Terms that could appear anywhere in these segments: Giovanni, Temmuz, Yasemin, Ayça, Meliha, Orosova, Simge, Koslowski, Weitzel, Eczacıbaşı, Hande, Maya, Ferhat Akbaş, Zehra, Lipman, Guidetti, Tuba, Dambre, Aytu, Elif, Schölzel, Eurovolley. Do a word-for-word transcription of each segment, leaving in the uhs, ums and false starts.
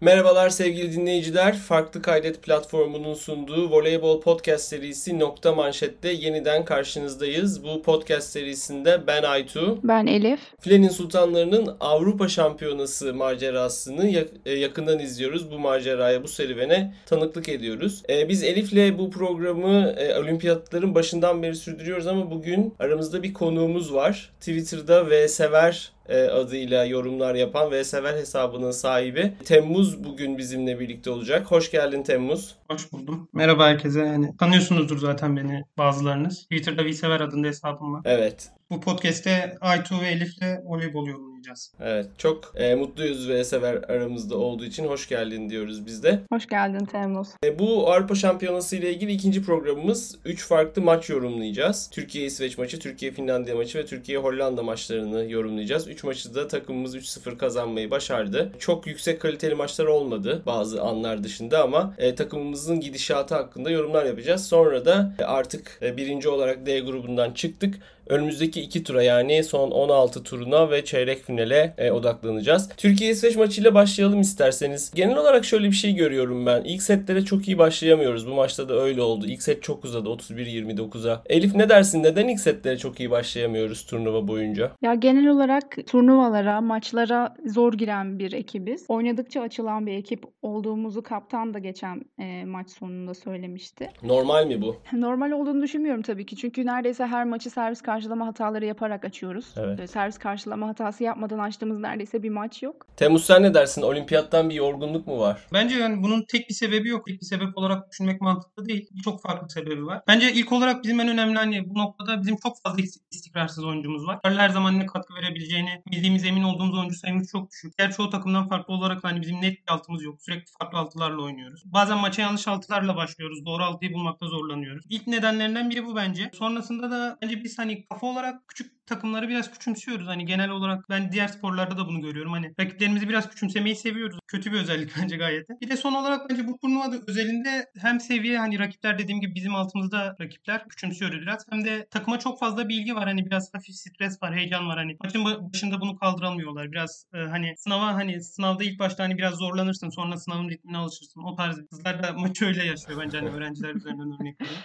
Merhabalar sevgili dinleyiciler. Farklı Kaydet Platformu'nun sunduğu voleybol podcast serisi Nokta Manşet'te yeniden karşınızdayız. Bu podcast serisinde ben Aytu. Ben Elif. Filenin Sultanları'nın Avrupa Şampiyonası macerasını yakından izliyoruz. Bu maceraya, bu serüvene tanıklık ediyoruz. Biz Elif'le bu programı olimpiyatların başından beri sürdürüyoruz ama bugün aramızda bir konuğumuz var. Twitter'da Vsever adıyla yorumlar yapan Vsever hesabının sahibi Temmuz bugün bizimle birlikte olacak. Hoş geldin Temmuz. Hoş buldum. Merhaba herkese. Yani tanıyorsunuzdur zaten beni bazılarınız. Twitter'da Vsever adında hesabım var. Evet. Bu podcast'te Aytu ve Elif'le voleybol yorumlayacağız. Evet, çok e, mutluyuz ve Vsever aramızda olduğu için hoş geldin diyoruz biz de. Hoş geldin Temmuz. E, bu Avrupa Şampiyonası ile ilgili ikinci programımız üç farklı maç yorumlayacağız. Türkiye-İsveç maçı, Türkiye-Finlandiya maçı ve Türkiye-Hollanda maçlarını yorumlayacağız. üç maçı da takımımız üç sıfır kazanmayı başardı. Çok yüksek kaliteli maçlar olmadı bazı anlar dışında ama e, takımımızın gidişatı hakkında yorumlar yapacağız. Sonra da e, artık e, birinci olarak D grubundan çıktık. Önümüzdeki iki tura yani son on altı turuna ve çeyrek finale e, odaklanacağız. Türkiye-İsveç maçıyla başlayalım isterseniz. Genel olarak şöyle bir şey görüyorum ben. İlk setlere çok iyi başlayamıyoruz. Bu maçta da öyle oldu. İlk set çok uzadı. otuz bir yirmi dokuza. Elif ne dersin? Neden ilk setlere çok iyi başlayamıyoruz turnuva boyunca? Ya genel olarak turnuvalara, maçlara zor giren bir ekibiz. Oynadıkça açılan bir ekip olduğumuzu kaptan da geçen e, maç sonunda söylemişti. Normal mi bu? Normal olduğunu düşünmüyorum tabii ki. Çünkü neredeyse her maçı servis karşı karşılama hataları yaparak açıyoruz. Evet. Servis karşılama hatası yapmadan açtığımız neredeyse bir maç yok. Temmuz sen ne dersin? Olimpiyattan bir yorgunluk mu var? Bence yani bunun tek bir sebebi yok. Tek bir sebep olarak düşünmek mantıklı değil. Çok farklı sebebi var. Bence ilk olarak bizim en önemli hani bu noktada bizim çok fazla istikrarsız oyuncumuz var. Her zaman ne katkı verebileceğini bildiğimiz, emin olduğumuz oyuncu sayımız çok düşük. Her çoğu takımdan farklı olarak hani bizim net bir altımız yok. Sürekli farklı altılarla oynuyoruz. Bazen maça yanlış altılarla başlıyoruz. Doğru altıyı bulmakta zorlanıyoruz. İlk nedenlerinden biri bu bence. Sonrasında da bence biz hani kafa olarak küçük takımları biraz küçümsüyoruz. Hani genel olarak ben diğer sporlarda da bunu görüyorum. Hani rakiplerimizi biraz küçümsemeyi seviyoruz. Kötü bir özellik bence gayet de. Bir de son olarak bence bu turnuva özelinde hem seviye hani rakipler dediğim gibi bizim altımızda rakipler küçümsüyoruz biraz. Hem de takıma çok fazla bilgi var. Hani biraz hafif stres var, heyecan var. Hani maçın başında bunu kaldıramıyorlar. Biraz e, hani sınava hani sınavda ilk başta hani biraz zorlanırsın. Sonra sınavın ritmine alışırsın. O tarz kızlar da maçı öyle yaşıyor bence. Hani öğrenciler üzerinden örnek veriyor.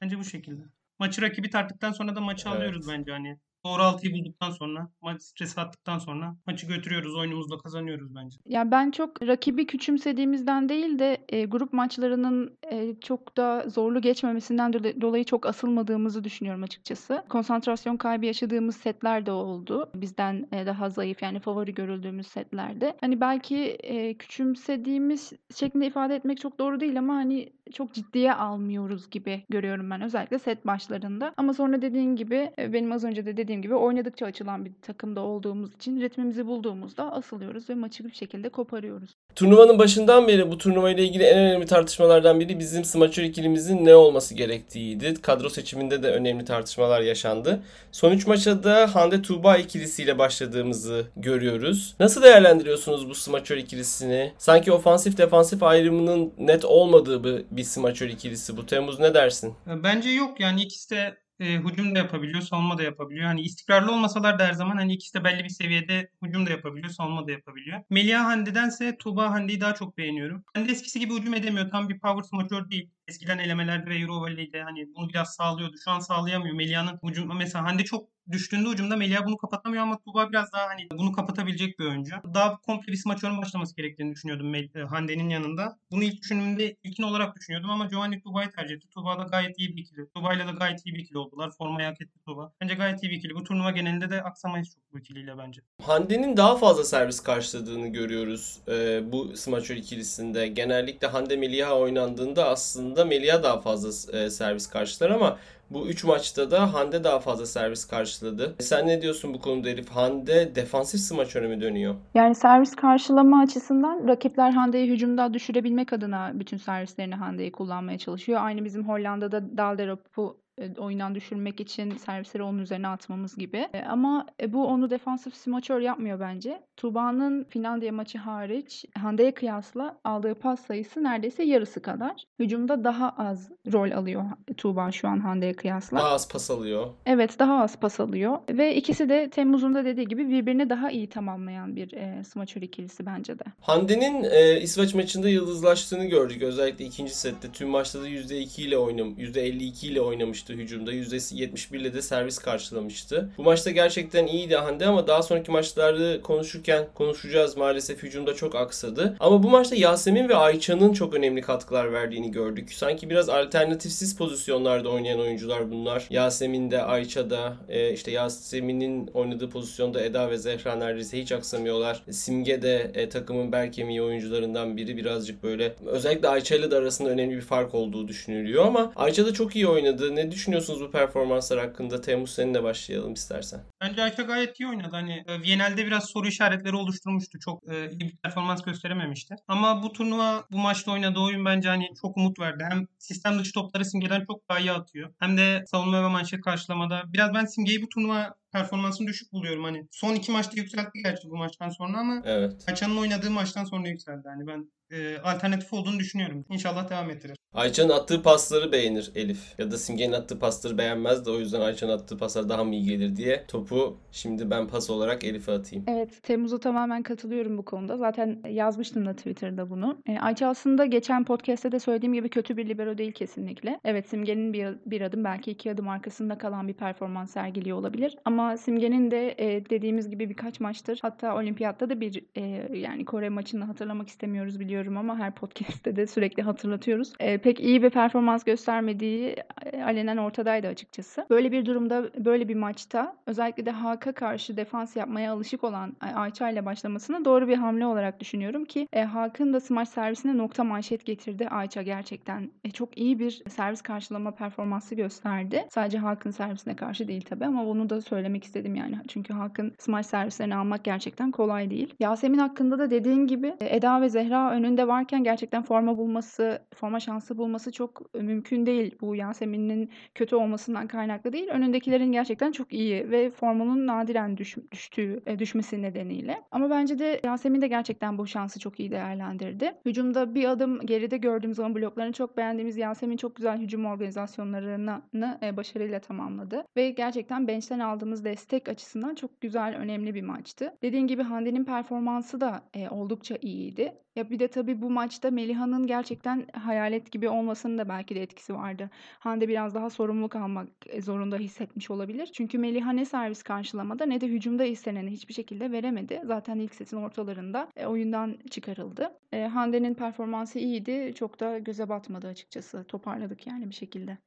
Bence bu şekilde. Maçı rakibi tarttıktan sonra da maçı evet. alıyoruz bence hani. Doğru altıyı bulduktan sonra, maç stresi attıktan sonra maçı götürüyoruz, oyunumuzla kazanıyoruz bence. Ya ben çok rakibi küçümsediğimizden değil de e, grup maçlarının e, çok da zorlu geçmemesinden dolayı çok asılmadığımızı düşünüyorum açıkçası. Konsantrasyon kaybı yaşadığımız setler de oldu. Bizden e, daha zayıf yani favori görüldüğümüz setlerde. Hani belki e, küçümsediğimiz şeklinde ifade etmek çok doğru değil ama hani çok ciddiye almıyoruz gibi görüyorum ben özellikle set başlarında. Ama sonra dediğin gibi e, benim az önce de dediğim gibi oynadıkça açılan bir takımda olduğumuz için ritmimizi bulduğumuzda asılıyoruz ve maçı bir şekilde koparıyoruz. Turnuvanın başından beri bu turnuvayla ilgili en önemli tartışmalardan biri bizim smaçör ikilimizin ne olması gerektiğiydi. Kadro seçiminde de önemli tartışmalar yaşandı. Son üç maça da Hande Tuba ikilisiyle başladığımızı görüyoruz. Nasıl değerlendiriyorsunuz bu smaçör ikilisini? Sanki ofansif defansif ayrımının net olmadığı bir smaçör ikilisi bu. Temmuz ne dersin? Bence yok yani ikisi de E, hücum da yapabiliyor, savunma da yapabiliyor. Hani istikrarlı olmasalar da her zaman hani ikisi de belli bir seviyede hücum da yapabiliyor, savunma da yapabiliyor. Meliha Hande'dense Tuba Hande'yi daha çok beğeniyorum. Hande eskisi gibi hücum edemiyor. Tam bir power smaçör değil. Eskiden elemelerde ve Eurovolley'de hani bunu biraz sağlıyordu. Şu an sağlayamıyor. Meliha'nın hücumu mesela Hande çok düştüğünde hücumda Meliha bunu kapatamıyor ama Tuba biraz daha hani bunu kapatabilecek bir oyuncu. Daha komple bir smaçörün başlaması gerektiğini düşünüyordum Hande'nin yanında. Bunu ilk düşündüğümde ilkin olarak düşünüyordum ama Giovanni Tuba'yı tercih etti. Tuba da gayet iyi bir ikili. Tuba'yla da gayet iyi bir ikili oldular. Formayı hak etti Tuba. Bence gayet iyi bir ikili. Bu turnuva genelinde de aksamayız çok bu ikiliyle bence. Hande'nin daha fazla servis karşıladığını görüyoruz ee, bu smaçör ikilisinde. Genellikle Hande Meliha oynandığında aslında Meliha daha fazla e, servis karşılar ama bu üç maçta da Hande daha fazla servis karşıladı. Sen ne diyorsun bu konuda Elif? Hande defansif smaçöre mi dönüyor? Yani servis karşılama açısından rakipler Hande'yi hücumda düşürebilmek adına bütün servislerini Hande'yi kullanmaya çalışıyor. Aynı bizim Hollanda'da Daalderop'u oyundan düşürmek için servisleri onun üzerine atmamız gibi. Ama bu onu defansif smaçör yapmıyor bence. Tuba'nın Finlandiya maçı hariç Hande'ye kıyasla aldığı pas sayısı neredeyse yarısı kadar. Hücumda daha az rol alıyor Tuba şu an Hande'ye kıyasla. Daha az pas alıyor. Evet, daha az pas alıyor. Ve ikisi de Temmuz'un da dediği gibi birbirini daha iyi tamamlayan bir e, smaçör ikilisi bence de. Hande'nin e, İsveç maçında yıldızlaştığını gördük. Özellikle ikinci sette. Tüm maçta da yüzde iki ile oynam- yüzde elli iki ile oynamıştı hücumda. yüzde yetmiş bir ile de servis karşılamıştı. Bu maçta gerçekten iyiydi Hande ama daha sonraki maçlarda konuşurken konuşacağız. Maalesef hücumda çok aksadı. Ama bu maçta Yasemin ve Ayça'nın çok önemli katkılar verdiğini gördük. Sanki biraz alternatifsiz pozisyonlarda oynayan oyuncular bunlar. Yasemin de, Ayça da, e, işte Yasemin'in oynadığı pozisyonda Eda ve Zehra neredeyse hiç aksamıyorlar. Simge de e, takımın bel kemiği oyuncularından biri. Birazcık böyle özellikle Ayça ile de arasında önemli bir fark olduğu düşünülüyor ama Ayça da çok iyi oynadı. Ne düşünüyorsunuz bu performanslar hakkında? Temmuz, seninle başlayalım istersen. Bence Ayça gayet iyi oynadı. Hani Viyana'da biraz soru işaretleri oluşturmuştu. Çok e, iyi bir performans gösterememişti. Ama bu turnuva, bu maçta oynadığı oyun bence hani çok umut verdi. Hem sistem dışı topları Simge'den çok daha iyi atıyor. Hem de savunma ve manşet karşılamada. Biraz ben Simge'yi bu turnuva performansını düşük buluyorum. Hani son iki maçta yükseltti gerçi bu maçtan sonra ama evet. Ayça'nın oynadığı maçtan sonra yükseldi. Hani ben e, alternatif olduğunu düşünüyorum. İnşallah devam ettirir. Ayça'nın attığı pasları beğenir Elif. Ya da Simge'nin attığı pasları beğenmez de o yüzden Ayça'nın attığı paslar daha mı iyi gelir diye topu şimdi ben pas olarak Elif'e atayım. Evet, Temmuz'a tamamen katılıyorum bu konuda. Zaten yazmıştım da Twitter'da bunu. E, Ayça aslında geçen podcast'te de söylediğim gibi kötü bir libero değil kesinlikle. Evet, Simge'nin bir, bir adım belki iki adım arkasında kalan bir performans sergiliyor olabilir ama Ama Simge'nin de e, dediğimiz gibi birkaç maçtır. Hatta olimpiyatta da bir e, yani Kore maçını hatırlamak istemiyoruz biliyorum ama her podcast'te de sürekli hatırlatıyoruz. E, pek iyi bir performans göstermediği e, alenen ortadaydı açıkçası. Böyle bir durumda, böyle bir maçta özellikle de Hak'a karşı defans yapmaya alışık olan Ayça ile başlamasını doğru bir hamle olarak düşünüyorum ki e, Hak'ın da smaç servisine nokta manşet getirdi Ayça gerçekten. E, çok iyi bir servis karşılama performansı gösterdi. Sadece Hak'ın servisine karşı değil tabii ama bunu da söylemek istedim yani. Çünkü Halk'ın smaç servislerini almak gerçekten kolay değil. Yasemin hakkında da dediğin gibi Eda ve Zehra önünde varken gerçekten forma bulması, forma şansı bulması çok mümkün değil. Bu Yasemin'in kötü olmasından kaynaklı değil. Önündekilerin gerçekten çok iyi ve formunun nadiren düş, düştüğü, düşmesi nedeniyle. Ama bence de Yasemin de gerçekten bu şansı çok iyi değerlendirdi. Hücumda bir adım geride gördüğümüz zaman bloklarını çok beğendiğimiz Yasemin çok güzel hücum organizasyonlarını başarıyla tamamladı. Ve gerçekten bench'ten aldığımız destek açısından çok güzel, önemli bir maçtı. Dediğin gibi Hande'nin performansı da e, oldukça iyiydi. Ya bir de tabii bu maçta Meliha'nın gerçekten hayalet gibi olmasının da belki de etkisi vardı. Hande biraz daha sorumluluk almak zorunda hissetmiş olabilir. Çünkü Meliha ne servis karşılamada ne de hücumda isteneni hiçbir şekilde veremedi. Zaten ilk setin ortalarında e, oyundan çıkarıldı. E, Hande'nin performansı iyiydi. Çok da göze batmadı açıkçası. Toparladık yani bir şekilde.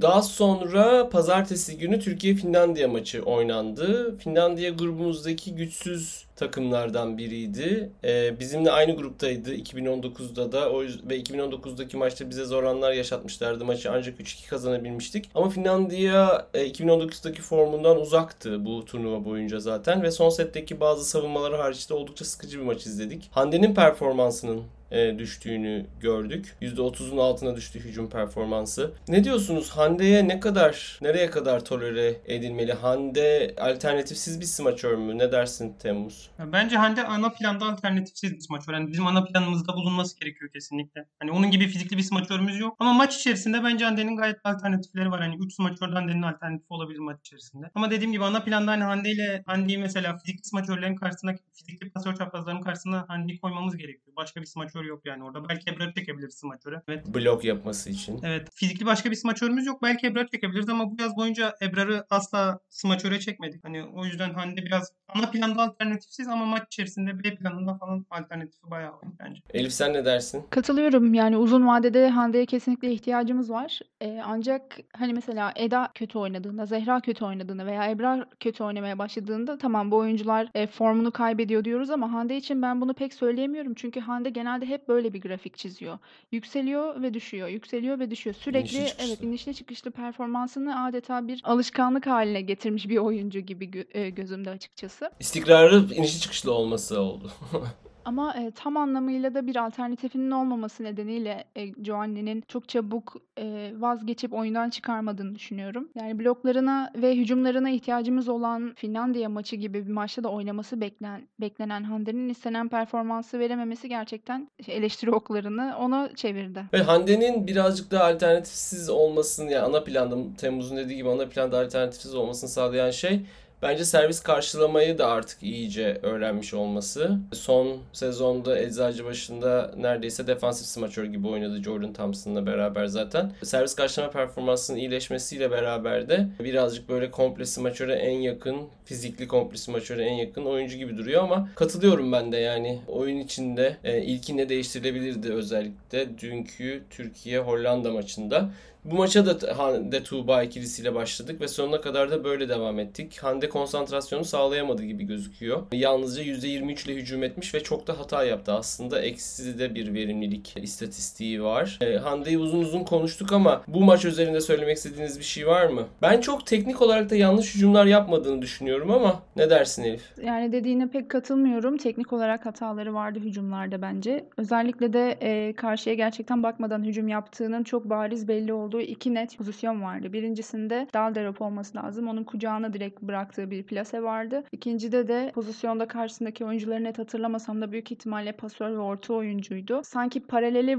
Daha sonra pazartesi günü Türkiye-Finlandiya maçı oynandı. Finlandiya grubumuzdaki güçsüz takımlardan biriydi. Ee, bizimle aynı gruptaydı iki bin on dokuzda da o yüzden, ve iki bin on dokuzdaki maçta bize zor anlar yaşatmışlardı. Maçı ancak üç iki kazanabilmiştik. Ama Finlandiya e, iki bin on dokuzdaki formundan uzaktı bu turnuva boyunca zaten ve son setteki bazı savunmaları hariç de oldukça sıkıcı bir maç izledik. Hande'nin performansının e, düştüğünü gördük. yüzde otuzun altına düştü hücum performansı. Ne diyorsunuz? Hande'ye ne kadar, nereye kadar tolere edilmeli? Hande alternatifsiz bir smaçör mü? Ne dersin Temmuz? Bence Hande ana planda alternatifsiz bir smaçör. Yani bizim ana planımızda bulunması gerekiyor kesinlikle. Hani onun gibi fizikli bir smaçörümüz yok. Ama maç içerisinde bence Hande'nin gayet alternatifleri var. Hani üç smaçörden Hande'nin alternatifi olabilir maç içerisinde. Ama dediğim gibi ana planda hani Hande ile Hande'yi mesela fizikli smaçörlerin karşısına, fizikli pasör çaprazlarının karşısına Hande'yi koymamız gerekiyor. Başka bir smaçör yok yani orada. Belki Ebrar çekebiliriz smaçöre. Evet. Blok yapması için. Evet. Fizikli başka bir smaçörümüz yok. Belki Ebrar çekebiliriz ama bu yaz boyunca Ebrar'ı asla smaçöre çekmedik. Hani o yüzden Hande biraz ana planda alternatif siz ama maç içerisinde B planında falan alternatifi bayağı var bence. Elif sen ne dersin? Katılıyorum. Yani uzun vadede Hande'ye kesinlikle ihtiyacımız var. Ee, ancak hani mesela Eda kötü oynadığında, Zehra kötü oynadığında veya Ebrar kötü oynamaya başladığında tamam bu oyuncular e, formunu kaybediyor diyoruz ama Hande için ben bunu pek söyleyemiyorum. Çünkü Hande genelde hep böyle bir grafik çiziyor. Yükseliyor ve düşüyor. Yükseliyor ve düşüyor. Sürekli inişli evet inişli çıkışlı performansını adeta bir alışkanlık haline getirmiş bir oyuncu gibi gö- gözümde açıkçası. İstikrarı inişli çıkışlı olması oldu. Ama e, tam anlamıyla da bir alternatifinin olmaması nedeniyle e, Giovanni'nin çok çabuk e, vazgeçip oyundan çıkarmadığını düşünüyorum. Yani bloklarına ve hücumlarına ihtiyacımız olan Finlandiya maçı gibi bir maçta da oynaması beklen, beklenen Hande'nin istenen performansı verememesi gerçekten eleştiri oklarını ona çevirdi. Ve Hande'nin birazcık daha alternatifsiz olmasını, yani ana planda, Temmuz'un dediği gibi ana planda alternatifsiz olmasını sağlayan şey, bence servis karşılamayı da artık iyice öğrenmiş olması. Son sezonda Eczacıbaşı'nda neredeyse defansif smaçör gibi oynadı Jordan Thompson'la beraber zaten. Servis karşılama performansının iyileşmesiyle beraber de birazcık böyle komple smaçöre en yakın, fizikli komple smaçöre en yakın oyuncu gibi duruyor ama katılıyorum ben de, yani oyun içinde ilkinde değiştirilebilirdi, özellikle dünkü Türkiye-Hollanda maçında. Bu maça da Hande Tuba ikilisiyle başladık ve sonuna kadar da böyle devam ettik. Hande konsantrasyonu sağlayamadı gibi gözüküyor. Yalnızca yüzde yirmi üç ile hücum etmiş ve çok da hata yaptı aslında. Eksi de bir verimlilik istatistiği var. E, Hande'yi uzun uzun konuştuk ama bu maç üzerinde söylemek istediğiniz bir şey var mı? Ben çok teknik olarak da yanlış hücumlar yapmadığını düşünüyorum ama ne dersin Elif? Yani dediğine pek katılmıyorum. Teknik olarak hataları vardı hücumlarda bence. Özellikle de e, karşıya gerçekten bakmadan hücum yaptığının çok bariz belli oldu. İki net pozisyon vardı. Birincisinde Daalderop olması lazım. Onun kucağına direkt bıraktığı bir plase vardı. İkincide de pozisyonda karşısındaki oyuncuları net hatırlamasam da büyük ihtimalle pasör ve orta oyuncuydu. Sanki paralele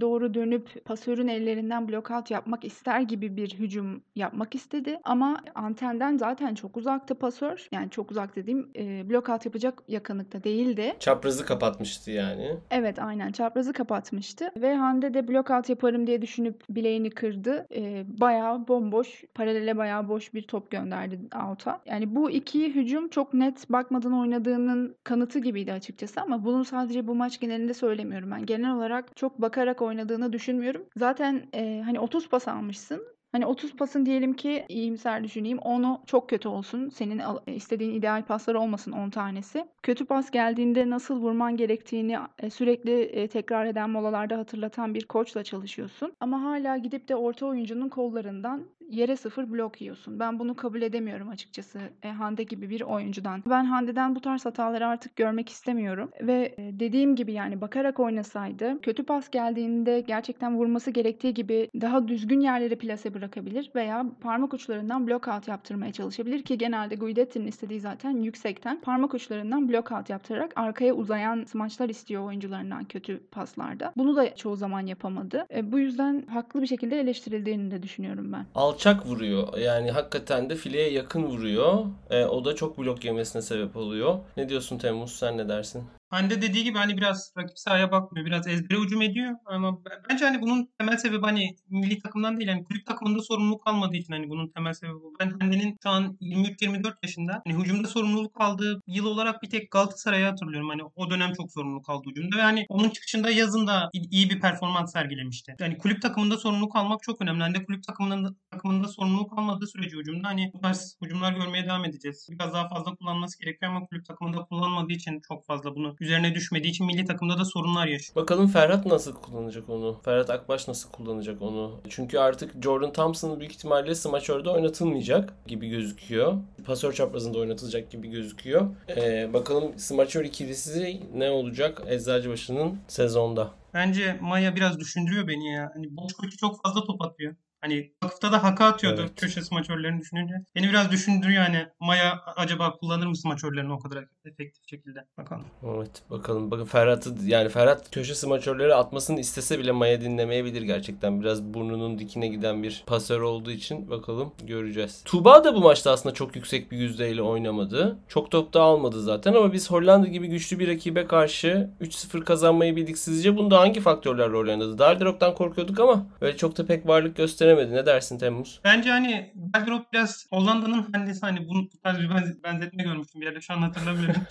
doğru dönüp pasörün ellerinden blokout yapmak ister gibi bir hücum yapmak istedi. Ama antenden zaten çok uzaktı pasör. Yani çok uzak dediğim blokout yapacak yakınlıkta değildi. Çaprazı kapatmıştı yani. Evet, aynen, çaprazı kapatmıştı. Ve Hande de blokout yaparım diye düşünüp bileğini kırdı. E, bayağı bomboş, paralele bayağı boş bir top gönderdi out'a. Yani bu iki hücum çok net bakmadan oynadığının kanıtı gibiydi açıkçası ama bunu sadece bu maç genelinde söylemiyorum ben. Genel olarak çok bakarak oynadığını düşünmüyorum. Zaten e, hani otuz pas almışsın. Hani otuz pasın diyelim ki, iyimser düşüneyim, onu çok kötü olsun. Senin istediğin ideal paslar olmasın on tanesi. Kötü pas geldiğinde nasıl vurman gerektiğini sürekli tekrar eden molalarda hatırlatan bir koçla çalışıyorsun. Ama hala gidip de orta oyuncunun kollarından yere sıfır blok yiyorsun. Ben bunu kabul edemiyorum açıkçası Hande gibi bir oyuncudan. Ben Hande'den bu tarz hataları artık görmek istemiyorum. Ve dediğim gibi, yani bakarak oynasaydı, kötü pas geldiğinde gerçekten vurması gerektiği gibi daha düzgün yerlere plase bırakabilir veya parmak uçlarından blokout yaptırmaya çalışabilir ki genelde Guidetti'nin istediği zaten yüksekten parmak uçlarından blokout yaptırarak arkaya uzayan smaçlar istiyor oyuncularından kötü paslarda. Bunu da çoğu zaman yapamadı. E, bu yüzden haklı bir şekilde eleştirildiğini de düşünüyorum ben. Alçak vuruyor. Yani hakikaten de fileye yakın vuruyor. E, o da çok blok yemesine sebep oluyor. Ne diyorsun Temmuz? Sen ne dersin? Hande dediği gibi hani biraz rakip sahaya bakmıyor. Biraz ezbere hücum ediyor. Ama bence hani bunun temel sebebi hani milli takımdan değil. Hani kulüp takımında sorumluluk almadığı için hani bunun temel sebebi bu. Ben Hande'nin şu an yirmi üç yirmi dört yaşında. Hani hücumda sorumluluk aldığı yıl olarak bir tek Galatasaray'ı hatırlıyorum. Hani o dönem çok sorumluluk aldı hücumda. Ve hani onun çıkışında yazında iyi bir performans sergilemişti. Yani kulüp takımında sorumluluk almak çok önemli. Hande kulüp takımında, takımında sorumluluk almadığı sürece hücumda hani bu tarz hücumlar görmeye devam edeceğiz. Biraz daha fazla kullanması gerekiyor ama kulüp takımında kullanmadığı için çok fazla bunu üzerine düşmediği için milli takımda da sorunlar yaşıyor. Bakalım Ferhat nasıl kullanacak onu? Ferhat Akbaş nasıl kullanacak onu? Çünkü artık Jordan Thompson büyük ihtimalle smaçörde oynatılmayacak gibi gözüküyor. Pasör çaprazında oynatılacak gibi gözüküyor. Ee, bakalım smaçör ikilisi ne olacak Eczacıbaşı'nın sezonda? Bence Maya biraz düşündürüyor beni ya. Hani Boşkoviç çok fazla top atıyor. Hani vakıfta da haka atıyordu, evet, köşe smaçörlerini düşününce. Beni biraz düşündürüyor hani Maya acaba kullanır mı smaçörlerini o kadar efektif şekilde? Bakalım. Evet, bakalım. Bakın Ferhat'ı, yani Ferhat köşe smaçörleri atmasını istese bile Maya dinlemeyebilir gerçekten. Biraz burnunun dikine giden bir pasör olduğu için bakalım, göreceğiz. Tuba da bu maçta aslında çok yüksek bir yüzdeyle oynamadı. Çok top da almadı zaten ama biz Hollanda gibi güçlü bir rakibe karşı üç sıfır kazanmayı bildik sizce. Bunda hangi faktörler rol oynadı? Daalderop'tan korkuyorduk ama öyle çok da pek varlık gösteren. Ne dersin Temmuz? Bence hani Daalderop biraz Hollanda'nın Hande'si, hani bunu tarz bir benzetme görmüştüm bir yerde, şu an hatırlamıyorum.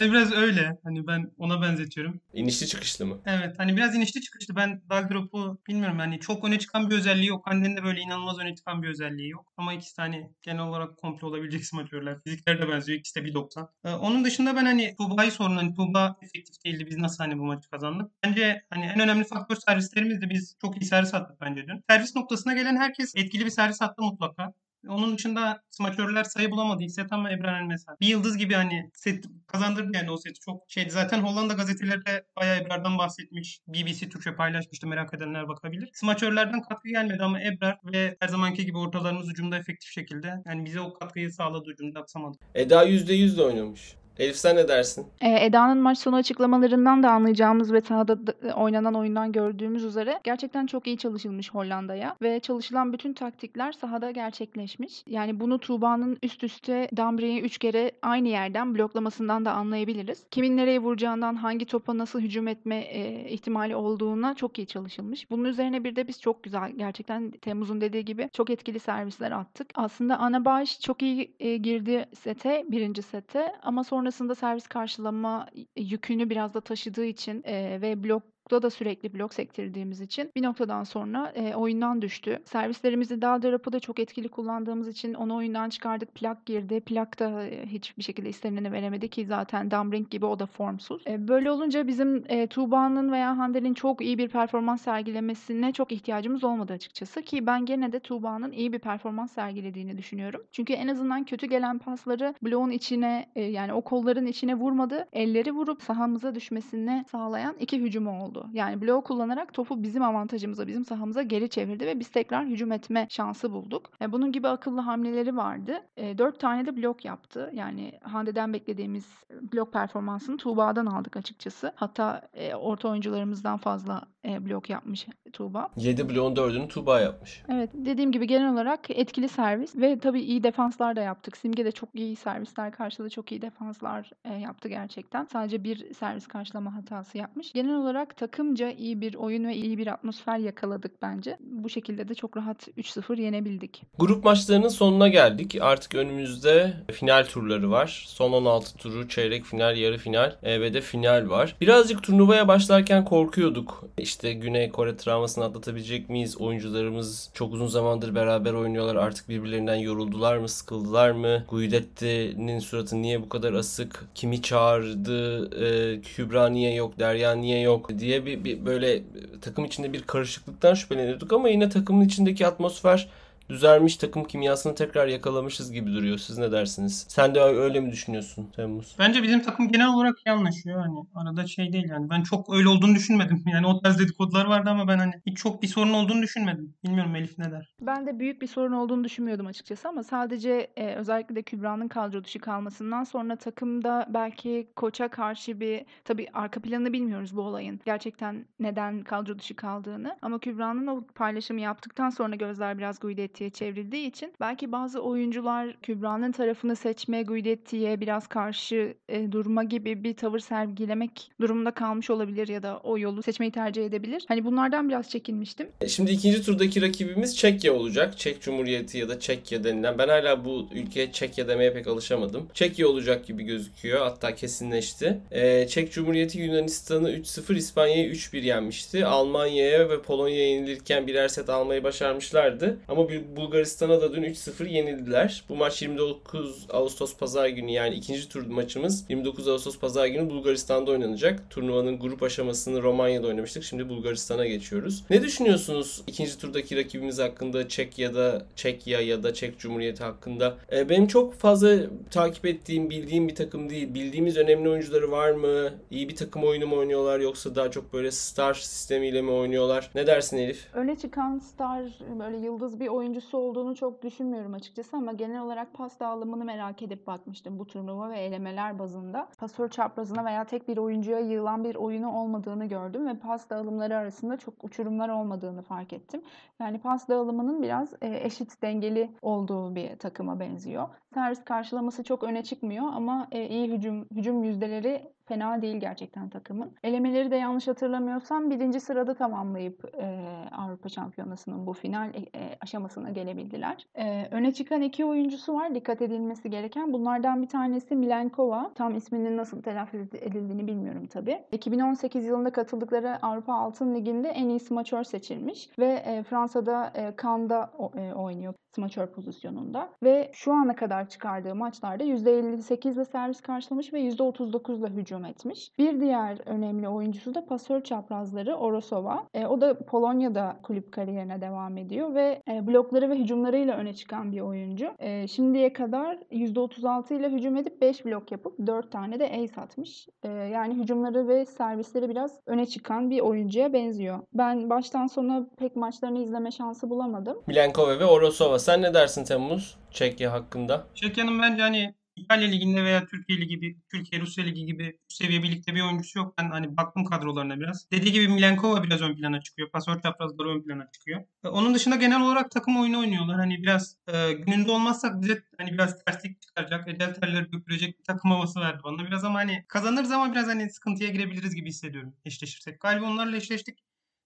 Biraz öyle, hani ben ona benzetiyorum. İnişli çıkışlı mı? Evet, hani biraz inişli çıkışlı. Ben Daalderop'u bilmiyorum, hani çok öne çıkan bir özelliği yok. Hande'nin de böyle inanılmaz öne çıkan bir özelliği yok. Ama ikisi de hani genel olarak komple olabilecek smaçörler. Fizikleri de benziyor. İkisi de bir doksan. Ee, onun dışında ben hani Tuba'yı sorun. Hani Tuba efektif değildi. Biz nasıl hani bu maçı kazandık? Bence hani en önemli faktör servislerimizdi. Biz çok iyi servis attık bence dün. Servis noktasına gelen herkes etkili bir servis attı mutlaka. Onun dışında smaçörler sayı bulamadı ilk set ama Ebrar mesela. Bir yıldız gibi hani set kazandırdı yani o seti. Çok şeydi. Zaten Hollanda gazeteleri de bayağı Ebrar'dan bahsetmiş. B B C Türkçe paylaşmıştı. Merak edenler bakabilir. Smaçörlerden katkı gelmedi ama Ebrar ve her zamanki gibi ortalarımız ucumda efektif şekilde. Yani bize o katkıyı sağladı, ucumda aksamadı. Eda yüzde yüz de oynamış. Elif sen ne dersin? Eda'nın maç sonu açıklamalarından da anlayacağımız ve sahada oynanan oyundan gördüğümüz üzere gerçekten çok iyi çalışılmış Hollanda'ya ve çalışılan bütün taktikler sahada gerçekleşmiş. Yani bunu Tuba'nın üst üste Dambre'yi üç kere aynı yerden bloklamasından da anlayabiliriz. Kimin nereye vuracağından, hangi topa nasıl hücum etme ihtimali olduğuna çok iyi çalışılmış. Bunun üzerine bir de biz çok güzel, gerçekten Temmuz'un dediği gibi çok etkili servisler attık. Aslında ana baş çok iyi girdi sete, birinci sete ama sonra Sonrasında servis karşılama yükünü biraz da taşıdığı için e, ve blok da sürekli blok sektirdiğimiz için bir noktadan sonra e, oyundan düştü. Servislerimizi Daalderop'u da çok etkili kullandığımız için onu oyundan çıkardık. Plak girdi. Plak da e, hiçbir şekilde istenileni veremedi ki zaten Dumbring gibi o da formsuz. E, böyle olunca bizim e, Tuba'nın veya Hande'nin çok iyi bir performans sergilemesine çok ihtiyacımız olmadı açıkçası ki ben gene de Tuba'nın iyi bir performans sergilediğini düşünüyorum. Çünkü en azından kötü gelen pasları bloğun içine e, yani o kolların içine vurmadı. Elleri vurup sahamıza düşmesini sağlayan iki hücumu oldu. Yani bloğu kullanarak topu bizim avantajımıza, bizim sahamıza geri çevirdi ve biz tekrar hücum etme şansı bulduk. Bunun gibi akıllı hamleleri vardı. Dört tane de blok yaptı. Yani Hande'den beklediğimiz blok performansını Tuba'dan aldık açıkçası. Hatta orta oyuncularımızdan fazla blok yapmış Tuba. Yedi bloğun dördünü Tuba yapmış. Evet, dediğim gibi genel olarak etkili servis ve tabii iyi defanslar da yaptık. Simge de çok iyi servisler karşıladı, çok iyi defanslar yaptı gerçekten. Sadece bir servis karşılama hatası yapmış. Genel olarak takım Takımca iyi bir oyun ve iyi bir atmosfer yakaladık bence. Bu şekilde de çok rahat üç sıfır yenebildik. Grup maçlarının sonuna geldik. Artık önümüzde final turları var. Son on altı turu, çeyrek final, yarı final ve de final var. Birazcık turnuvaya başlarken korkuyorduk. İşte Güney Kore travmasını atlatabilecek miyiz? Oyuncularımız çok uzun zamandır beraber oynuyorlar. Artık birbirlerinden yoruldular mı, sıkıldılar mı? Guidetti'nin suratı niye bu kadar asık? Kimi çağırdı? E, Kübra niye yok? Derya niye yok? Diye Bir, bir böyle takım içinde bir karışıklıktan şüpheleniyorduk ama yine takımın içindeki atmosfer düzelmiş, takım kimyasını tekrar yakalamışız gibi duruyor. Siz ne dersiniz? Sen de öyle mi düşünüyorsun Temmuz? Bence bizim takım genel olarak iyi anlaşıyor. Hani arada şey değil yani. Ben çok öyle olduğunu düşünmedim. Yani o tarz dedikodular vardı ama ben hani hiç çok bir sorun olduğunu düşünmedim. Bilmiyorum Elif ne der? Ben de büyük bir sorun olduğunu düşünmüyordum açıkçası ama sadece e, özellikle de Kübra'nın kadro dışı kalmasından sonra takımda belki koça karşı bir, tabii arka planını bilmiyoruz bu olayın. Gerçekten neden kadro dışı kaldığını ama Kübra'nın o paylaşımı yaptıktan sonra gözler biraz Guidetti çevrildiği için belki bazı oyuncular Kübra'nın tarafını seçme, Guidetti'ye biraz karşı e, durma gibi bir tavır sergilemek durumunda kalmış olabilir ya da o yolu seçmeyi tercih edebilir. Hani bunlardan biraz çekinmiştim. Şimdi ikinci turdaki rakibimiz Çekya olacak. Çek Cumhuriyeti ya da Çekya denilen. Ben hala bu ülkeye Çekya demeye pek alışamadım. Çekya olacak gibi gözüküyor. Hatta kesinleşti. E, Çek Cumhuriyeti Yunanistan'ı üç sıfır, İspanya'yı üç bir yenmişti. Almanya'ya ve Polonya'ya yenilirken birer set almayı başarmışlardı. Ama bir Bulgaristan'a da dün üç sıfır yenildiler. Bu maç yirmi dokuz Ağustos Pazar günü, yani ikinci tur maçımız yirmi dokuz Ağustos Pazar günü Bulgaristan'da oynanacak. Turnuvanın grup aşamasını Romanya'da oynamıştık. Şimdi Bulgaristan'a geçiyoruz. Ne düşünüyorsunuz ikinci turdaki rakibimiz hakkında? Çek ya da Çekya ya da Çek Cumhuriyeti hakkında? E, benim çok fazla takip ettiğim, bildiğim bir takım değil. Bildiğimiz önemli oyuncuları var mı? İyi bir takım oyunu mu oynuyorlar yoksa daha çok böyle star sistemiyle mi oynuyorlar? Ne dersin Elif? Öne çıkan star, böyle yıldız bir oyun oyuncusu olduğunu çok düşünmüyorum açıkçası ama genel olarak pas dağılımını merak edip bakmıştım bu turnuva ve elemeler bazında. Pasör çaprazına veya tek bir oyuncuya yığılan bir oyunu olmadığını gördüm ve pas dağılımları arasında çok uçurumlar olmadığını fark ettim. Yani pas dağılımının biraz eşit, dengeli olduğu bir takıma benziyor. Servis karşılaması çok öne çıkmıyor ama iyi hücum hücum yüzdeleri fena değil gerçekten takımın. Elemeleri de yanlış hatırlamıyorsam birinci sırada tamamlayıp e, Avrupa Şampiyonası'nın bu final e, aşamasına gelebildiler. E, öne çıkan iki oyuncusu var dikkat edilmesi gereken. Bunlardan bir tanesi Milenkova. Tam isminin nasıl telaffuz edildiğini bilmiyorum tabii. iki bin on sekiz yılında katıldıkları Avrupa Altın Ligi'nde en iyi smaçör seçilmiş ve e, Fransa'da e, Cannes'da e, oynuyor smaçör pozisyonunda ve şu ana kadar çıkardığı maçlarda yüzde elli sekiz ile servis karşılamış ve yüzde otuz dokuz ile hücum devam etmiş. Bir diğer önemli oyuncusu da pasör çaprazları Orosova. E, o da Polonya'da kulüp kariyerine devam ediyor ve e, blokları ve hücumlarıyla öne çıkan bir oyuncu. E, şimdiye kadar yüzde otuz altı ile hücum edip beş blok yapıp dört tane de ace atmış. E, yani hücumları ve servisleri biraz öne çıkan bir oyuncuya benziyor. Ben baştan sona pek maçlarını izleme şansı bulamadım. Milenkova ve Orosova. Sen ne dersin Temmuz Çekya hakkında? Çekya'nın bence hani İtalya Ligi'nde veya Türkiye Ligi gibi, Türkiye Rusya Ligi gibi seviye birlikte bir oyuncusu yok. Ben hani baktım kadrolarına biraz. Dediği gibi Milenkova biraz ön plana çıkıyor. Pasör çaprazları ön plana çıkıyor. Onun dışında genel olarak takım oyunu oynuyorlar. Hani biraz e, gününde olmazsak bize hani biraz terslik çıkaracak, ecel terleri dökülecek bir takım havası verdi bana. Biraz ama hani kazanırız ama biraz hani sıkıntıya girebiliriz gibi hissediyorum eşleşirsek. Galiba onlarla eşleştik.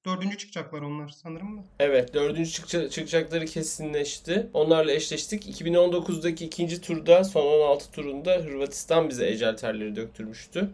Dördüncü çıkacaklar onlar sanırım da. Evet, dördüncü çık- çıkacakları kesinleşti. Onlarla eşleştik. iki bin on dokuzdaki ikinci turda, son on altı turunda Hırvatistan bize ecel terleri döktürmüştü.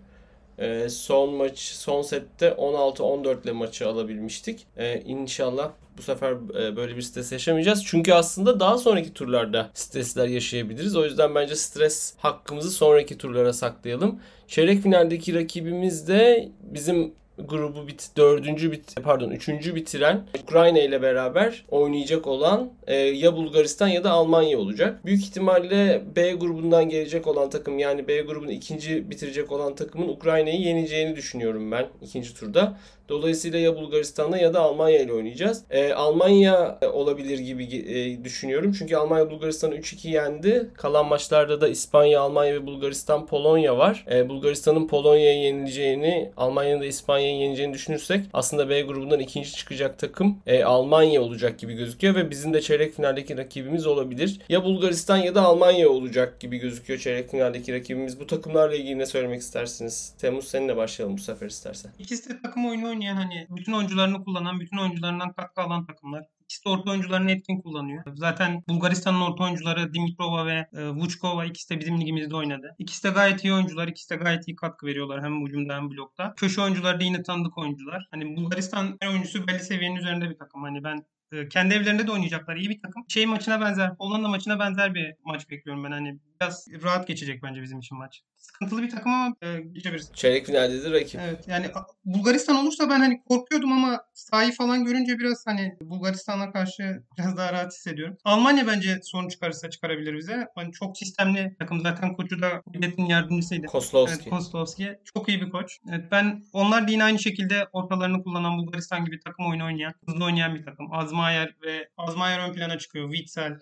Ee, son maç, son sette on altı on dört ile maçı alabilmiştik. Ee, İnşallah bu sefer böyle bir stres yaşamayacağız. Çünkü aslında daha sonraki turlarda stresler yaşayabiliriz. O yüzden bence stres hakkımızı sonraki turlara saklayalım. Çeyrek finaldeki rakibimiz de bizim grubu bit dördüncü bit pardon üçüncü bitiren Ukrayna ile beraber oynayacak olan e, ya Bulgaristan ya da Almanya olacak. Büyük ihtimalle B grubundan gelecek olan takım, yani B grubunu ikinci bitirecek olan takımın Ukrayna'yı yeneceğini düşünüyorum ben ikinci turda. Dolayısıyla ya Bulgaristan'la ya da Almanya ile oynayacağız. E, Almanya olabilir gibi e, düşünüyorum. Çünkü Almanya Bulgaristan'ı üç iki yendi. Kalan maçlarda da İspanya, Almanya ve Bulgaristan, Polonya var. E, Bulgaristan'ın Polonya'ya yenileceğini, Almanya'nın da İspanya'ya yenileceğini düşünürsek aslında B grubundan ikinci çıkacak takım e, Almanya olacak gibi gözüküyor ve bizim de çeyrek finaldeki rakibimiz olabilir. Ya Bulgaristan ya da Almanya olacak gibi gözüküyor çeyrek finaldeki rakibimiz. Bu takımlarla ilgili ne söylemek istersiniz? Temmuz, seninle başlayalım bu sefer istersen. İkisi de takım oyunu oynuyor. Yani hani bütün oyuncularını kullanan, bütün oyuncularından katkı alan takımlar. İkisi de orta oyuncularını etkin kullanıyor. Zaten Bulgaristan'ın orta oyuncuları Dimitrova ve e, Vučkova, ikisi de bizim ligimizde oynadı. İkisi de gayet iyi oyuncular, ikisi de gayet iyi katkı veriyorlar hem hücumda hem blokta. Köşe oyuncuları da yine tanıdık oyuncular. Hani Bulgaristan oyuncusu belli seviyenin üzerinde bir takım. Hani ben e, kendi evlerinde de oynayacaklar, iyi bir takım. Şey maçına benzer, Hollanda maçına benzer bir maç bekliyorum ben. Hani biraz rahat geçecek bence bizim için maç. Sıkıntılı bir takım ama e, geçebiliriz. Çeyrek finalde de rakip. Evet, yani Bulgaristan olursa ben hani korkuyordum ama sahayı falan görünce biraz hani Bulgaristan'a karşı biraz daha rahat hissediyorum. Almanya bence sorun çıkarırsa çıkarabilir bize. Hani çok sistemli takım. Zaten koçu da Guidetti'nin yardımcısıydı. Koslowski. Evet, Koslowski. Çok iyi bir koç. Evet, ben onlar da yine aynı şekilde ortalarını kullanan, Bulgaristan gibi takım oyunu oynayan, hızlı oynayan bir takım. Azmayer ve Azmayer ön plana çıkıyor. Vsever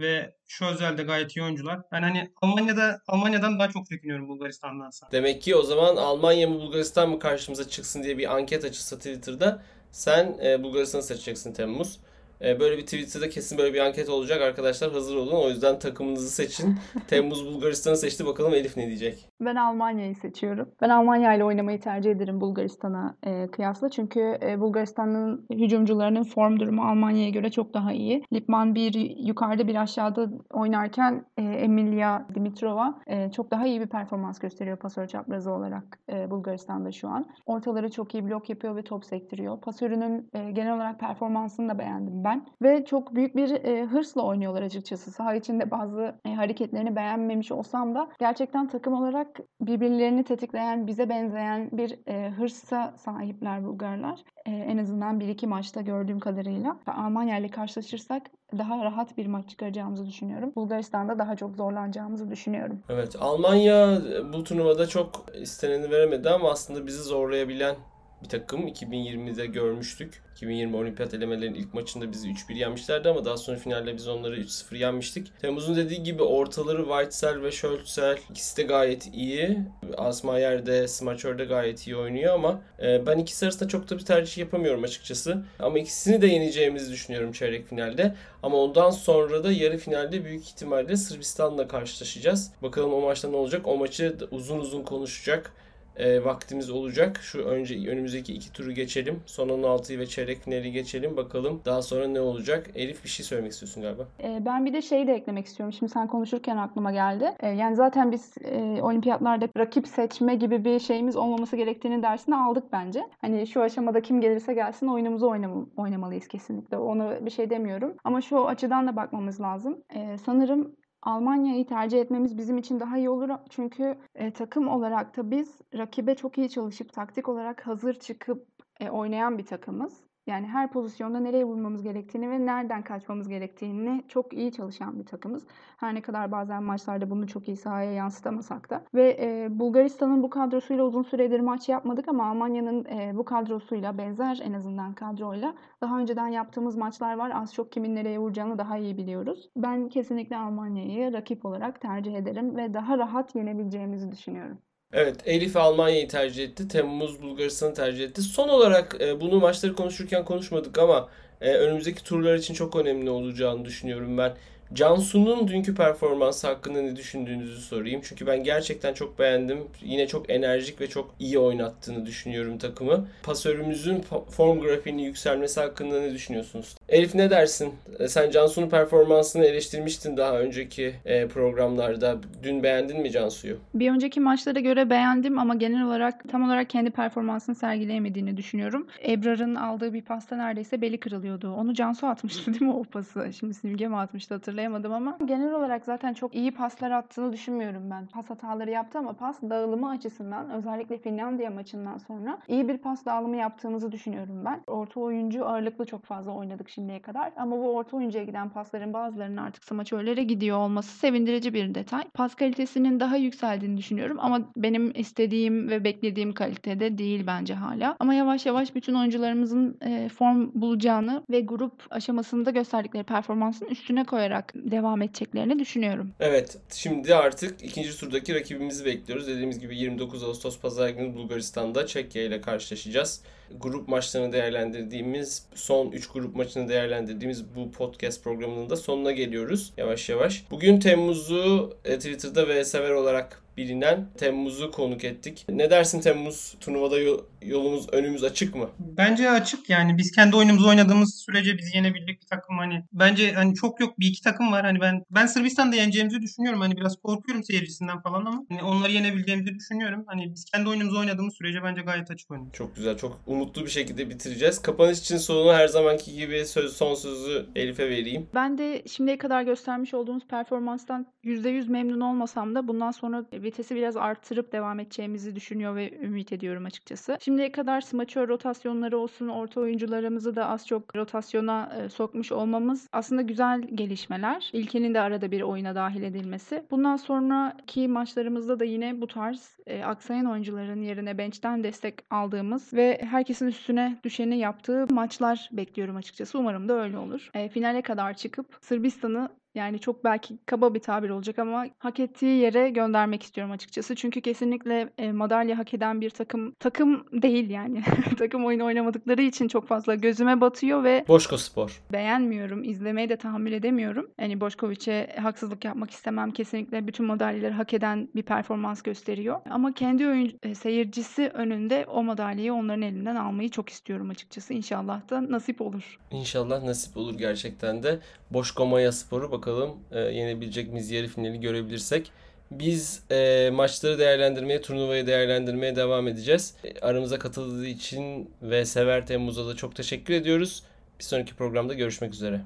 ve Şözel'de gayet iyi oyuncular. Ben hani Almanya'da Almanya'dan daha çok çekiniyorum Bulgaristan'dansa. Demek ki o zaman Almanya mı Bulgaristan mı karşımıza çıksın diye bir anket açılsa Twitter'da sen e, Bulgaristan'ı seçeceksin Temmuz. E, böyle bir Twitter'da kesin böyle bir anket olacak arkadaşlar, hazır olun. O yüzden takımınızı seçin. Temmuz Bulgaristan'ı seçti, bakalım Elif ne diyecek? Ben Almanya'yı seçiyorum. Ben Almanya ile oynamayı tercih ederim Bulgaristan'a e, kıyasla. Çünkü e, Bulgaristan'ın hücumcularının form durumu Almanya'ya göre çok daha iyi. Lipman bir yukarıda bir aşağıda oynarken e, Emilia Dimitrova e, çok daha iyi bir performans gösteriyor pasör çaprazı olarak e, Bulgaristan'da şu an. Ortaları çok iyi blok yapıyor ve top sektiriyor. Pasörünün e, genel olarak performansını da beğendim ben. Ve çok büyük bir e, hırsla oynuyorlar açıkçası. Saha içinde bazı e, hareketlerini beğenmemiş olsam da gerçekten takım olarak birbirlerini tetikleyen, bize benzeyen bir e, hırsa sahipler Bulgarlar. E, en azından bir iki maçta gördüğüm kadarıyla. Almanya ile karşılaşırsak daha rahat bir maç çıkaracağımızı düşünüyorum. Bulgaristan'da daha çok zorlanacağımızı düşünüyorum. Evet, Almanya bu turnuvada çok isteneni veremedi ama aslında bizi zorlayabilen bir takım. iki bin yirmide görmüştük. iki bin yirmi Olimpiyat elemelerinin ilk maçında bizi üç bir yenmişlerdi ama daha sonra finalde biz onları üç sıfır yenmiştik. Temmuz'un dediği gibi ortaları Weitzel ve Schölzel, ikisi de gayet iyi. Azmayer de, Smaçör de gayet iyi oynuyor ama ben ikisi arasında çok da bir tercih yapamıyorum açıkçası. Ama ikisini de yeneceğimizi düşünüyorum çeyrek finalde. Ama ondan sonra da yarı finalde büyük ihtimalle Sırbistan'la karşılaşacağız. Bakalım o maçta ne olacak? O maçı uzun uzun konuşacak E, vaktimiz olacak. Şu önce önümüzdeki iki turu geçelim. Son on altıyı ve çeyrek finali geçelim. Bakalım daha sonra ne olacak? Elif, bir şey söylemek istiyorsun galiba. E, ben bir de şeyi de eklemek istiyorum. Şimdi sen konuşurken aklıma geldi. E, yani zaten biz e, olimpiyatlarda rakip seçme gibi bir şeyimiz olmaması gerektiğini dersini aldık bence. Hani şu aşamada kim gelirse gelsin oyunumuzu oynam- oynamalıyız kesinlikle. Ona bir şey demiyorum. Ama şu açıdan da bakmamız lazım. E, sanırım Almanya'yı tercih etmemiz bizim için daha iyi olur. Çünkü e, takım olarak da biz rakibe çok iyi çalışıp taktik olarak hazır çıkıp e, oynayan bir takımız. Yani her pozisyonda nereye vurmamız gerektiğini ve nereden kaçmamız gerektiğini çok iyi çalışan bir takımız. Her ne kadar bazen maçlarda bunu çok iyi sahaya yansıtamasak da. Ve e, Bulgaristan'ın bu kadrosuyla uzun süredir maç yapmadık ama Almanya'nın e, bu kadrosuyla benzer en azından kadroyla daha önceden yaptığımız maçlar var. Az çok kimin nereye vuracağını daha iyi biliyoruz. Ben kesinlikle Almanya'yı rakip olarak tercih ederim ve daha rahat yenebileceğimizi düşünüyorum. Evet, Elif Almanya'yı tercih etti. Temmuz Bulgaristan'ı tercih etti. Son olarak e, bunu maçları konuşurken konuşmadık ama e, önümüzdeki turlar için çok önemli olacağını düşünüyorum ben. Cansu'nun dünkü performansı hakkında ne düşündüğünüzü sorayım. Çünkü ben gerçekten çok beğendim. Yine çok enerjik ve çok iyi oynattığını düşünüyorum takımı. Pasörümüzün form grafiğinin yükselmesi hakkında ne düşünüyorsunuz? Elif, ne dersin? Sen Cansu'nun performansını eleştirmiştin daha önceki programlarda. Dün beğendin mi Cansu'yu? Bir önceki maçlara göre beğendim ama genel olarak tam olarak kendi performansını sergileyemediğini düşünüyorum. Ebrar'ın aldığı bir pasta neredeyse beli kırılıyordu. Onu Cansu atmıştı değil mi o pası? Şimdi Simge mi atmıştı hatırlamıyorum. Ama genel olarak zaten çok iyi paslar attığını düşünmüyorum ben. Pas hataları yaptı ama pas dağılımı açısından özellikle Finlandiya maçından sonra iyi bir pas dağılımı yaptığımızı düşünüyorum ben. Orta oyuncu ağırlıklı çok fazla oynadık şimdiye kadar ama bu orta oyuncuya giden pasların bazılarının artık smaçörlere gidiyor olması sevindirici bir detay. Pas kalitesinin daha yükseldiğini düşünüyorum ama benim istediğim ve beklediğim kalitede değil bence hala. Ama yavaş yavaş bütün oyuncularımızın form bulacağını ve grup aşamasında gösterdikleri performansın üstüne koyarak devam edeceklerini düşünüyorum. Evet. Şimdi artık ikinci turdaki rakibimizi bekliyoruz. Dediğimiz gibi yirmi dokuz Ağustos Pazar günü Bulgaristan'da Çekya ile karşılaşacağız. Grup maçlarını değerlendirdiğimiz, son üç grup maçını değerlendirdiğimiz bu podcast programının da sonuna geliyoruz. Yavaş yavaş. Bugün Temmuz'u Twitter'da Vsever olarak bilinen Temmuz'u konuk ettik. Ne dersin Temmuz? Turnuvada yolumuz, önümüz açık mı? Bence açık yani. Biz kendi oyunumuzu oynadığımız sürece bizi yenebilecek bir takım hani. Bence hani çok yok. Bir iki takım var. Hani ben ben Sırbistan'da yeneceğimizi düşünüyorum. Hani biraz korkuyorum seyircisinden falan ama hani onları yenebileceğimizi düşünüyorum. Hani biz kendi oyunumuzu oynadığımız sürece bence gayet açık oynuyoruz. Çok güzel. Çok umutlu bir şekilde bitireceğiz. Kapanış için sonu her zamanki gibi söz, son sözü Elif'e vereyim. Ben de şimdiye kadar göstermiş olduğunuz performanstan yüzde yüz memnun olmasam da bundan sonra vitesi biraz arttırıp devam edeceğimizi düşünüyor ve ümit ediyorum açıkçası. Şimdiye kadar smaçör rotasyonları olsun, orta oyuncularımızı da az çok rotasyona e, sokmuş olmamız aslında güzel gelişmeler. İlkenin de arada bir oyuna dahil edilmesi. Bundan sonraki maçlarımızda da yine bu tarz e, aksayan oyuncuların yerine bench'ten destek aldığımız ve herkesin üstüne düşeni yaptığı maçlar bekliyorum açıkçası. Umarım da öyle olur. E, finale kadar çıkıp Sırbistan'ı yani çok belki kaba bir tabir olacak ama hak ettiği yere göndermek istiyorum açıkçası. Çünkü kesinlikle madalya hak eden bir takım takım değil yani. Takım oyunu oynamadıkları için çok fazla gözüme batıyor ve Boşkospor. Beğenmiyorum. İzlemeyi de tahammül edemiyorum. Yani Boşkoviç'e haksızlık yapmak istemem. Kesinlikle bütün madalyaları hak eden bir performans gösteriyor. Ama kendi oyun seyircisi önünde o madalyayı onların elinden almayı çok istiyorum açıkçası. İnşallah da nasip olur. İnşallah nasip olur gerçekten de. Boşko Maya sporu bak bakalım e, yenebilecek miyiz, yarı finali görebilirsek. Biz e, maçları değerlendirmeye, turnuvayı değerlendirmeye devam edeceğiz. E, aramıza katıldığı için ve Vsever Temmuz'a da çok teşekkür ediyoruz. Bir sonraki programda görüşmek üzere.